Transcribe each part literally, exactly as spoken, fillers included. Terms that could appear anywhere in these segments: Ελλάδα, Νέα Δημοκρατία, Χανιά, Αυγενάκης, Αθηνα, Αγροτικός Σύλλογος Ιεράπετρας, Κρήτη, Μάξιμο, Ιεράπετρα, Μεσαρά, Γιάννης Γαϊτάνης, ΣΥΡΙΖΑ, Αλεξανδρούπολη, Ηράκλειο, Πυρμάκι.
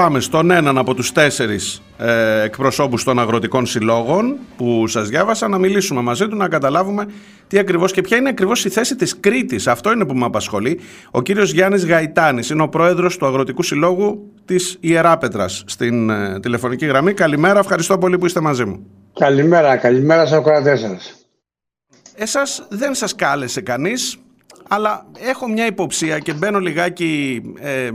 Πάμε στον έναν από τους τέσσερις ε, εκπροσώπους των αγροτικών συλλόγων που σας διάβασα, να μιλήσουμε μαζί του, να καταλάβουμε τι ακριβώς και ποια είναι ακριβώς η θέση της Κρήτης. Αυτό είναι που με απασχολεί. Ο κύριος Γιάννης Γαϊτάνης είναι ο πρόεδρος του Αγροτικού Συλλόγου της Ιεράπετρας στην ε, τηλεφωνική γραμμή. Καλημέρα, ευχαριστώ πολύ που είστε μαζί μου. Καλημέρα, καλημέρα στους ακροατές σας. Εσάς δεν σας κάλεσε κανείς, αλλά έχω μια υποψία και μπαίνω λιγάκι ε,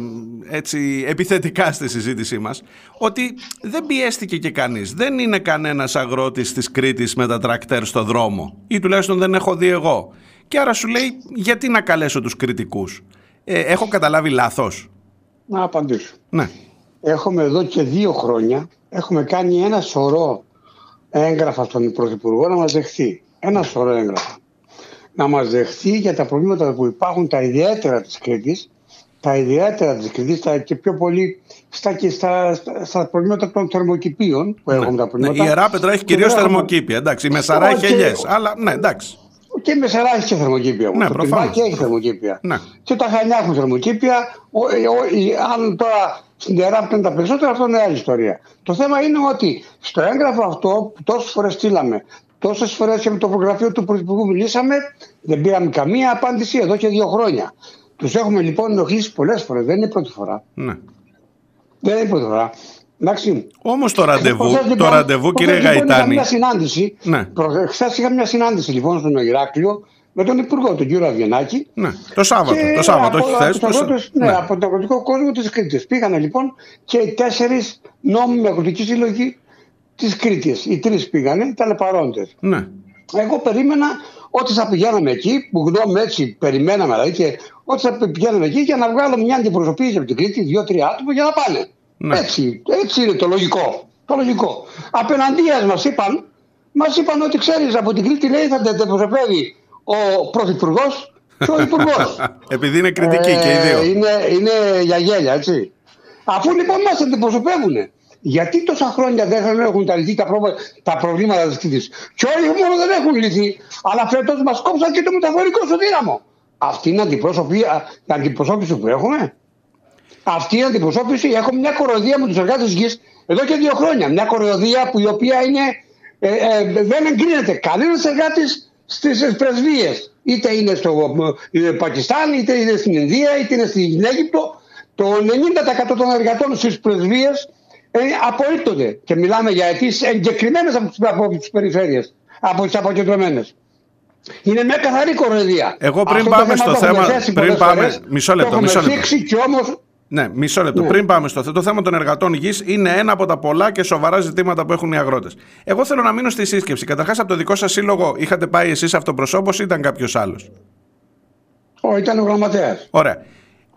έτσι, επιθετικά στη συζήτησή μας, ότι δεν πιέστηκε και κανείς. Δεν είναι κανένας αγρότης της Κρήτης με τα τρακτέρ στο δρόμο, ή τουλάχιστον δεν έχω δει εγώ. Και άρα σου λέει, γιατί να καλέσω τους κρητικούς. Ε, έχω καταλάβει λάθος. Να απαντήσω. Ναι. Έχουμε εδώ και δύο χρόνια, έχουμε κάνει ένα σωρό έγγραφα στον Πρωθυπουργό να μας δεχθεί. Ένα σωρό έγγραφα. Να μας δεχθεί για τα προβλήματα που υπάρχουν, τα ιδιαίτερα της Κρήτης, τα ιδιαίτερα της Κρήτης τα, και πιο πολύ στα, και στα, στα, στα προβλήματα των θερμοκηπίων που έχουν, ναι, τα προβλήματα. Ναι, η Ιεράπετρα έχει κυρίως θερμοκήπια, εντάξει, η Μεσαρά έχει ελιές, αλλά ναι, εντάξει. Και η Μεσαρά έχει και θερμοκήπια. Ναι, το Πυρμάκι έχει θερμοκήπια. Ναι. Και τα Χανιά έχουν θερμοκήπια. Ο, ο, ο, αν τώρα συντεράπτουν τα περισσότερα, αυτό είναι άλλη ιστορία. Το θέμα είναι ότι στο έγγραφο αυτό που τόσες φορές στείλαμε, τόσες φορές και με το γραφείο του Πρωθυπουργού μιλήσαμε, δεν πήραμε καμία απάντηση εδώ και δύο χρόνια. Τους έχουμε λοιπόν ενοχλήσει πολλές φορές, δεν είναι πρώτη φορά. Ναι. Δεν είναι πρώτη φορά. Εντάξει. Όμως το ραντεβού, χθες, λοιπόν, το ραντεβού κύριε λοιπόν, Γαϊτάνη. Χθες είχαμε μια συνάντηση λοιπόν στον Ηράκλειο με τον Υπουργό, τον κύριο Αυγενάκη. Ναι. Το Σάββατο, το Σάββατο, όχι χθες. Ναι, ναι, από τον αγροτικό κόσμο της Κρήτης. Πήγανε λοιπόν και οι τέσσερις νόμιμοι αγροτικοί σύλλογοι της Κρήτης. Οι τρεις πήγανε, ήταν παρόντες. Ναι. Εγώ περίμενα ότι θα πηγαίναμε εκεί, που γνώμη έτσι περιμέναμε, δηλαδή, και ότι θα πηγαίναμε εκεί για να βγάλουμε μια αντιπροσωπή από την Κρήτη, δύο-τρία άτομα για να πάνε. Ναι. Έτσι, έτσι είναι το λογικό. Το λογικό. Απέναντίας μας είπαν, μας είπαν ότι ξέρεις από την Κρήτη, λέει, θα την αντιπροσωπεύει ο Πρωθυπουργός και ο Υπουργός. Επειδή είναι κριτική ε, και οι δύο. Είναι, είναι για γέλια, έτσι. Αφού λοιπόν μας αντιπροσωπεύουνε. Γιατί τόσα χρόνια δεν έχουν τα λυθεί τα, πρόβλημα, τα προβλήματα της Κρήτης. Και όλοι μόνο δεν έχουν λυθεί, αλλά φέτος μας κόψαν και το μεταφορικό στο Δύναμο. Αυτή είναι η αντιπροσώπηση που έχουμε. Αυτή είναι η αντιπροσώπηση. Έχουμε μια κοροδία με τους εργάτες γης εδώ και δύο χρόνια. Μια κοροδία που η οποία είναι, ε, ε, δεν εγκρίνεται κανένας εργάτης στις πρεσβείες. Είτε είναι στο ε, Πακιστάν, είτε είναι στην Ινδία, είτε είναι στην Αίγυπτο. Το ενενήντα τοις εκατό των εργατών στις πρεσβείες Ε, απορρίπτονται, και μιλάμε για αιτήσεις εγκεκριμένες από τις, από τις περιφέρειες, από τις αποκεντρωμένες. Είναι μια καθαρή κοροϊδία. Εγώ πριν αυτό πάμε στο θέμα, θέμα πριν πάμε, φορές, μισό λεπτό, το μισό λεπτό. Δείξει, και όμως... Ναι, μισό λεπτό. Ναι. Πριν πάμε στο θέμα, το θέμα των εργατών γης είναι ένα από τα πολλά και σοβαρά ζητήματα που έχουν οι αγρότες. Εγώ θέλω να μείνω στη σύσκεψη. Καταρχάς, από το δικό σας σύλλογο είχατε πάει εσείς αυτοπροσώπος ή ήταν κάποιος άλλος? Ω, ήταν ο γραμματέας. Ωραία.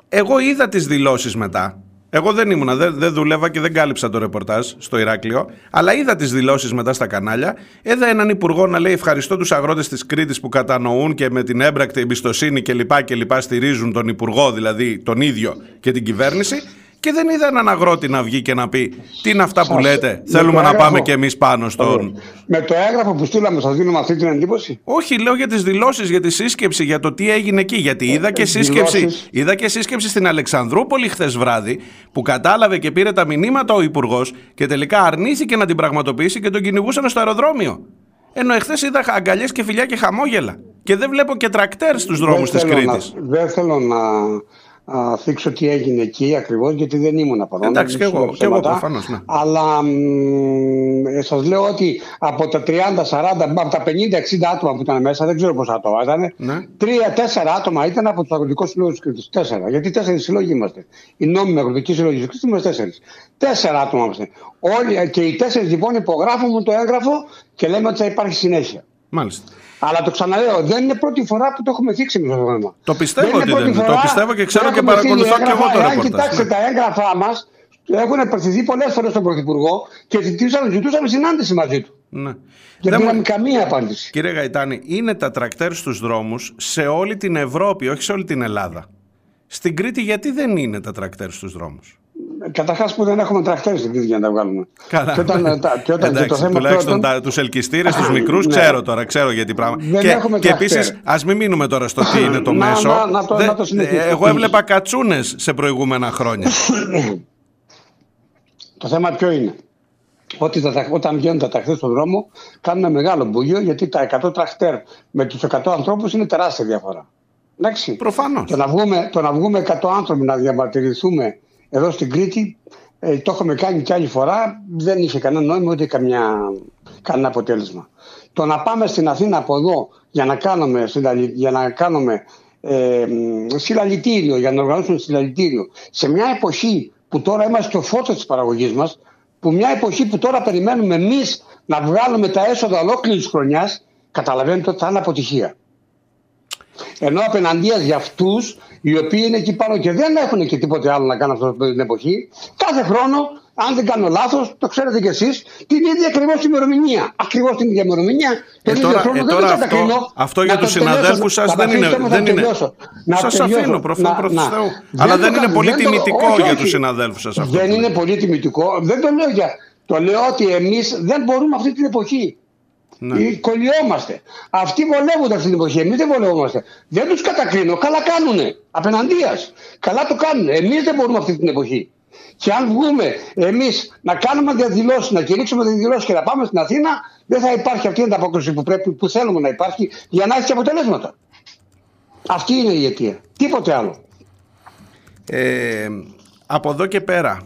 Εγώ είδα τις δηλώσεις μετά. Εγώ δεν ήμουνα, δεν, δεν δούλευα και δεν κάλυψα το ρεπορτάζ στο Ηράκλειο, αλλά είδα τις δηλώσεις μετά στα κανάλια. Είδα έναν υπουργό να λέει ευχαριστώ τους αγρότες της Κρήτης που κατανοούν και με την έμπρακτη εμπιστοσύνη κλπ. Κλπ. Στηρίζουν τον υπουργό, δηλαδή τον ίδιο και την κυβέρνηση. Και δεν είδα έναν αγρότη να βγει και να πει τι είναι αυτά που λέτε, θέλουμε να έγραφο, πάμε και εμείς πάνω στον... Με το έγγραφο που στείλαμε σας δίνουμε αυτή την εντύπωση? Όχι, λέω για τις δηλώσεις, για τη σύσκεψη, για το τι έγινε εκεί. Γιατί είδα και σύσκεψη, είδα και σύσκεψη στην Αλεξανδρούπολη χθες βράδυ, που κατάλαβε και πήρε τα μηνύματα ο Υπουργός και τελικά αρνήθηκε να την πραγματοποιήσει και τον κυνηγούσαν στο αεροδρόμιο. Ενώ εχθές είδα αγκαλιές και φιλιά και χαμόγελα. Και δεν βλέπω και τρακτέρ στους δρόμους της Κρήτης. Δεν θέλω να... Θα θίξω τι έγινε εκεί ακριβώς, γιατί δεν ήμουν παρόν. Εντάξει, και εγώ, και εγώ προφανώς, ναι. Αλλά μ, σας λέω ότι από τα τριάντα σαράντα, από τα πενήντα εξήντα άτομα που ήταν μέσα, δεν ξέρω πόσα άτομα ήταν, ναι. τρία τέσσερα άτομα ήταν από τους αγροτικούς συλλόγους της Κρήτης. Τέσσερα. Γιατί τέσσερις συλλόγοι είμαστε. Οι νόμιμοι αγροτικοί συλλόγοι της Κρήτης είμαστε τέσσερις. Τέσσερα άτομα είμαστε. Όλοι, και οι τέσσερις λοιπόν υπογράφουμε το έγγραφο και λέμε ότι θα υπάρχει συνέχεια. Μάλιστα. Αλλά το ξαναλέω, δεν είναι πρώτη φορά που το έχουμε θίξει με το θέμα. Το πιστεύω ότι δεν είναι. Το πιστεύω και ξέρω και παρακολουθώ και εγώ το ρεπορτάζ. Αν κοιτάξετε τα έγγραφά μας, έχουν επερθυνθεί πολλές φορές στον Πρωθυπουργό και ζητούσαμε συνάντηση μαζί του. Ναι. Και δεν είχαμε καμία απάντηση. Κύριε Γαϊτάνη, είναι τα τρακτέρ στους δρόμους σε όλη την Ευρώπη, όχι σε όλη την Ελλάδα. Στην Κρήτη, γιατί δεν είναι τα τρακτέρ στους δρόμους? Καταρχάς που δεν έχουμε τρακτέρ στην Κρήτη για να τα βγάλουμε. Καλά. Και όταν, και όταν, εντάξει, και το θέμα τουλάχιστον πρώτον... τους ελκυστήρες, τους μικρούς, ναι. ξέρω τώρα, ξέρω γιατί πράγμα. Δεν και και επίσης, ας μην μείνουμε τώρα στο τι είναι το να, μέσο. Να, να το, δεν, να το εγώ έβλεπα κατσούνες σε προηγούμενα χρόνια. Το θέμα ποιο είναι? Ότι τα, όταν βγαίνουν τα τρακτέρ στον δρόμο, κάνουν ένα μεγάλο μπουγιο, γιατί τα εκατό τρακτέρ με τους εκατό ανθρώπους είναι τεράστια διαφορά. Εντάξει. Προφανώς. Το να βγούμε, το να βγούμε εκατό άνθρωποι να διαμαρτυρηθούμε εδώ στην Κρήτη, ε, το έχουμε κάνει κι άλλη φορά, δεν είχε κανένα νόημα ούτε καμιά, κανένα αποτέλεσμα. Το να πάμε στην Αθήνα από εδώ για να κάνουμε, για να κάνουμε ε, συλλαλητήριο, για να οργανώσουμε συλλαλητήριο, σε μια εποχή που τώρα είμαστε στο φώτο της παραγωγής μας, που μια εποχή που τώρα περιμένουμε εμείς να βγάλουμε τα έσοδα ολόκληρης χρονιάς, καταλαβαίνετε ότι θα είναι αποτυχία. Ενώ απέναντίας για αυτούς, οι οποίοι είναι εκεί πάνω και δεν έχουν και τίποτε άλλο να κάνουν αυτή την εποχή, κάθε χρόνο, αν δεν κάνω λάθος, το ξέρετε κι εσείς, την ίδια ακριβώς ημερομηνία. Ακριβώς την ίδια ημερομηνία, τον ε, ίδιο τώρα, χρόνο ε, δεν θα τα κρίνω. Αυτό για τους συναδέλφους σας δεν είναι. Δεν είναι. Σας αφήνω προφανώς προς Θεού. Αλλά δεν είναι πολύ τιμητικό για τους συναδέλφους σας αυτό. Δεν είναι πολύ τιμητικό. Δεν το λέω για. Το λέω ότι εμείς δεν μπορούμε αυτή την εποχή. Ναι. Κολλιόμαστε. Αυτοί βολεύονται αυτή την εποχή. Εμείς δεν βολεύομαστε. Δεν τους κατακρίνω. Καλά κάνουνε. Απέναντίας. Καλά το κάνουνε. Εμείς δεν μπορούμε αυτή την εποχή. Και αν βγούμε εμείς να κάνουμε διαδηλώσεις, να κηρύξουμε διαδηλώσεις και να πάμε στην Αθήνα, δεν θα υπάρχει αυτή η ανταπόκριση που, πρέπει, που θέλουμε να υπάρχει για να έχει και αποτελέσματα. Αυτή είναι η αιτία. Τίποτε άλλο. Ε, από εδώ και πέρα.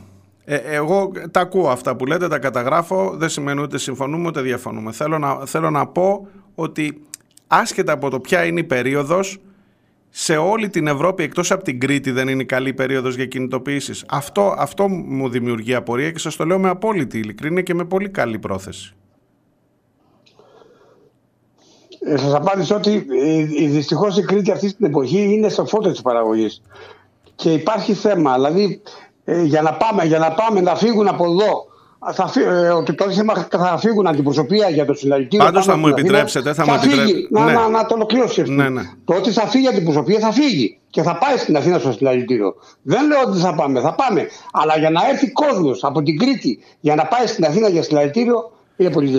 Ε, εγώ τα ακούω αυτά που λέτε, τα καταγράφω, δεν σημαίνει ούτε συμφωνούμε ούτε διαφωνούμε. Θέλω να, θέλω να πω ότι άσχετα από το ποια είναι η περίοδος, σε όλη την Ευρώπη εκτός από την Κρήτη δεν είναι καλή περίοδος για κινητοποιήσεις. Αυτό, αυτό μου δημιουργεί απορία και σας το λέω με απόλυτη ειλικρίνεια και με πολύ καλή πρόθεση. Ε, σας απάντησα ότι ε, δυστυχώς η Κρήτη αυτή την εποχή είναι στο φώτο της παραγωγής. Και υπάρχει θέμα, δηλαδή... Ε, για να πάμε, για να πάμε να φύγουν από εδώ, θα φύ, ε, ότι το θέμα θα φύγουν αντιπροσωπεία για το συλλαλητήριο. Πάντως θα μου επιτρέψετε, θα, θα μου επιτρέψετε. Να, ναι. να, να το ολοκληρώσει. Ναι, ναι. Το ότι θα φύγει αντιπροσωπεία θα φύγει και θα πάει στην Αθήνα στο συλλαλητήριο. Δεν λέω ότι θα πάμε, θα πάμε. Αλλά για να έρθει κόσμος από την Κρήτη για να πάει στην Αθήνα για συλλαλητήριο.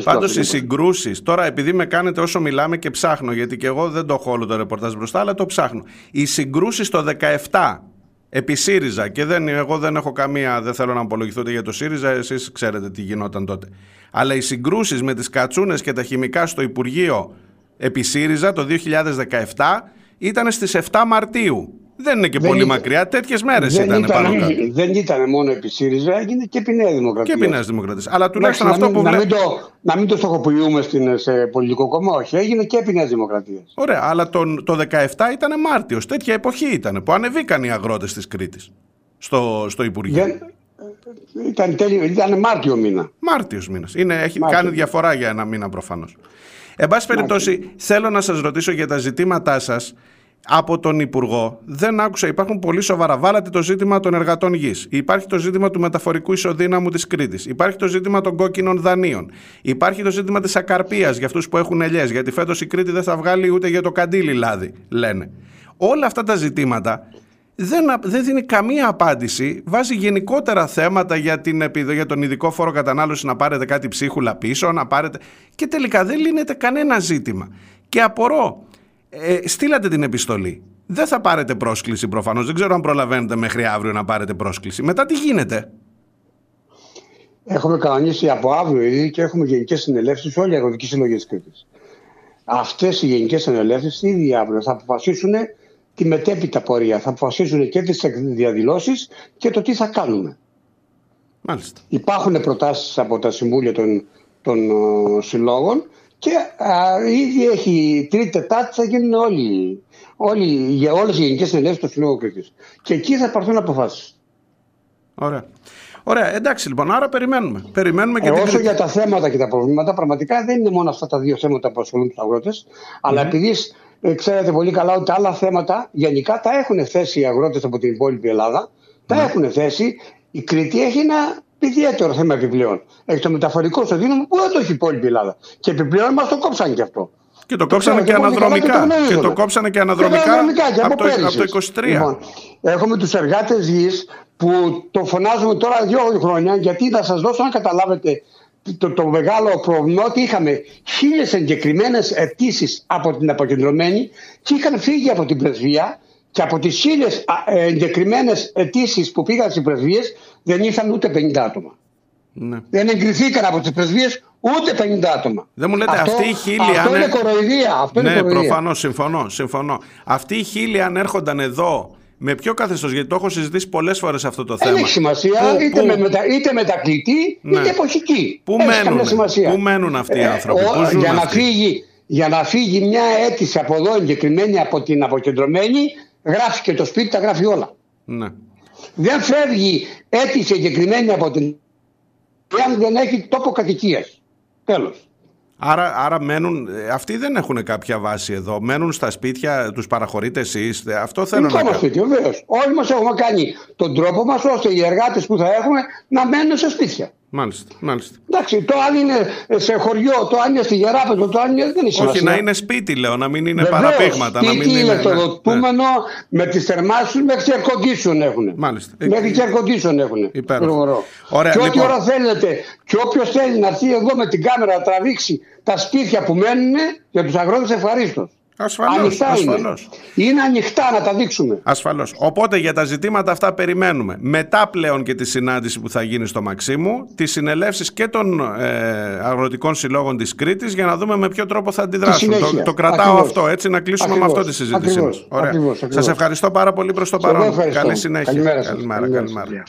Πάντως οι συγκρούσεις, τώρα επειδή με κάνετε όσο μιλάμε και ψάχνω, γιατί και εγώ δεν το έχω όλο το ρεπορτάζ μπροστά, αλλά το ψάχνω. Οι συγκρούσεις το δεκαεπτά. Επί ΣΥΡΙΖΑ, και δεν, εγώ δεν έχω καμία, δεν θέλω να απολογηθώ για το ΣΥΡΙΖΑ, εσείς ξέρετε τι γινόταν τότε. Αλλά οι συγκρούσεις με τις κατσούνες και τα χημικά στο Υπουργείο επί ΣΥΡΙΖΑ το δύο χιλιάδες δεκαεπτά ήταν στις εφτά Μαρτίου. Δεν είναι και δεν πολύ ήταν. Μακριά, τέτοιες μέρες δεν ήταν, ήταν πάνω κάτω. Δεν ήταν μόνο επί ΣΥΡΙΖΑ, έγινε και επί Νέα Δημοκρατία. Και επί Νέα Δημοκρατία. Αλλά τουλάχιστον αυτό που. Να μην, το, να μην το στοχοποιούμε στην, σε πολιτικό κόμμα, όχι, έγινε και επί Νέα Δημοκρατία. Ωραία, αλλά τον, το δεκαεπτά ήταν Μάρτιος. Τέτοια εποχή ήταν που ανεβήκαν οι αγρότες της Κρήτης στο, στο Υπουργείο. Δεν, ήταν, τέλειο, ήταν Μάρτιο μήνα. Μάρτιος μήνας. Είναι, έχει Μάρτιο. Κάνει διαφορά για ένα μήνα προφανώς. Εν πάση περιπτώσει, Μάρτιο. Θέλω να σας ρωτήσω για τα ζητήματά σας. Από τον Υπουργό δεν άκουσα, υπάρχουν πολύ σοβαρά. Βάλατε το ζήτημα των εργατών γης. Υπάρχει το ζήτημα του μεταφορικού ισοδύναμου της Κρήτης. Υπάρχει το ζήτημα των κόκκινων δανείων. Υπάρχει το ζήτημα της ακαρπίας για αυτούς που έχουν ελιές. Γιατί φέτος η Κρήτη δεν θα βγάλει ούτε για το καντήλι λάδι, λένε. Όλα αυτά τα ζητήματα δεν, δεν δίνει καμία απάντηση. Βάζει γενικότερα θέματα για, την, για τον ειδικό φόρο κατανάλωση, να πάρετε κάτι ψίχουλα πίσω, να πάρετε. Και τελικά δεν λύνεται κανένα ζήτημα. Και απορώ. Ε, στείλατε την επιστολή. Δεν θα πάρετε πρόσκληση προφανώς. Δεν ξέρω αν προλαβαίνετε μέχρι αύριο να πάρετε πρόσκληση. Μετά τι γίνεται? Έχουμε κανονίσει από αύριο ήδη και έχουμε γενικές συνελεύσεις όλοι οι αγροτικοί σύλλογοι της Κρήτης. Αυτές οι γενικές συνελεύσεις ήδη αύριο θα αποφασίσουν τη μετέπειτα πορεία. Θα αποφασίσουν και τις διαδηλώσεις και το τι θα κάνουμε. Μάλιστα. Υπάρχουν προτάσεις από τα συμβούλια των, των συλλόγων. Και α, ήδη έχει τρίτη τετάρτη θα γίνουν όλοι, όλοι, για όλες οι γενικές συνελεύσεις του Συλλόγου Κρήτης. Και εκεί θα πάρθουν αποφάσεις. Ωραία. Ωραία. Εντάξει λοιπόν, άρα περιμένουμε. περιμένουμε και ε, όσο κρήτη. Για τα θέματα και τα προβλήματα, πραγματικά δεν είναι μόνο αυτά τα δύο θέματα που ασχολούν τους αγρότες, mm-hmm. αλλά επειδή ε, ξέρετε πολύ καλά ότι τα άλλα θέματα γενικά τα έχουν θέσει οι αγρότες από την υπόλοιπη Ελλάδα, mm-hmm. τα έχουν θέσει, η Κρήτη έχει ένα... ιδιαίτερο θέμα επιπλέον. Έχει το μεταφορικό ισοδύναμο που δεν το έχει η υπόλοιπη Ελλάδα. Και επιπλέον μας το κόψαν και αυτό. Και το, το κόψανε και αναδρομικά. Και το κόψανε και αναδρομικά, και αναδρομικά και από, από, το, από το είκοσι τρία. Λοιπόν, έχουμε τους εργάτες γης που το φωνάζουμε τώρα δύο χρόνια, γιατί θα σας δώσω να καταλάβετε το, το μεγάλο πρόβλημα, ότι είχαμε χίλιες εγκεκριμένες αιτήσεις από την αποκεντρωμένη και είχαν φύγει από την πρεσβεία. Και από τις χίλιες εγκεκριμένες αιτήσεις που πήγαν στις πρεσβείες δεν ήρθαν ούτε πενήντα άτομα. Ναι. Δεν εγκριθήκαν από τις πρεσβείες ούτε πενήντα άτομα. Δεν μου λέτε, αυτό, αυτοί οι χίλιοι. Αυτό είναι αν... κοροϊδία. Αυτό ναι, προφανώς, συμφωνώ, συμφωνώ. Αυτοί οι χίλιοι αν έρχονταν εδώ, με ποιο καθεστώς, γιατί το έχω συζητήσει πολλές φορές αυτό το θέμα. Δεν έχει σημασία, που, είτε, που... Με μετα... είτε μετακλητή, ναι. είτε εποχική. Πού μένουν, μένουν αυτοί οι άνθρωποι, ε, ο, πού ζουν για αυτοί. Να φύγει, για να φύγει μια αίτηση από εδώ, εγκεκριμένη από την αποκεντρωμένη, γράφει και το σπίτι, τα γράφει όλα. Ναι. Δεν φεύγει αίτηση εγκεκριμένη από την εάν δεν έχει τόπο κατοικίας. Τέλος. Άρα, άρα μένουν, αυτοί δεν έχουν κάποια βάση εδώ. Μένουν στα σπίτια, τους παραχωρείτε εσείς. Αυτό θέλω να κάνω. Σπίτια, βεβαίως. Όλοι μας έχουμε κάνει τον τρόπο μας ώστε οι εργάτες που θα έχουμε να μένουν σε σπίτια. Μάλιστα. Μάλιστα. Εντάξει, το αν είναι σε χωριό, το αν είναι στη Ιεράπετρα, το αν είναι. Δεν είναι σημασία. Όχι, να είναι σπίτι, λέω, να μην είναι βεβαίως, παραπήγματα. Σπίτι να μην είναι το δοτούμενο ναι. με τις θερμάσεις μέχρι air condition έχουν. Μάλιστα. Μέχρι air condition έχουν. Υπέροχο. Ωραία, και ό,τι λοιπόν... ώρα θέλετε, και όποιος θέλει να έρθει εδώ με την κάμερα να τραβήξει τα σπίτια που μένουν για τους αγρότες, ευχαρίστως. Ασφαλώς, ασφαλώς. Είναι. είναι ανοιχτά να τα δείξουμε. Ασφαλώς. Οπότε για τα ζητήματα αυτά περιμένουμε. Μετά πλέον και τη συνάντηση που θα γίνει στο Μαξίμου, τις συνελεύσεις και των ε, αγροτικών συλλόγων της Κρήτης για να δούμε με ποιο τρόπο θα αντιδράσουν. Το, το κρατάω ακριβώς. αυτό έτσι να κλείσουμε ακριβώς. με αυτό τη συζήτησή μας. Σας ευχαριστώ πάρα πολύ προς το παρόν. Καλή συνέχεια. Καλημέρα. Καλημέρα. Καλημέρα.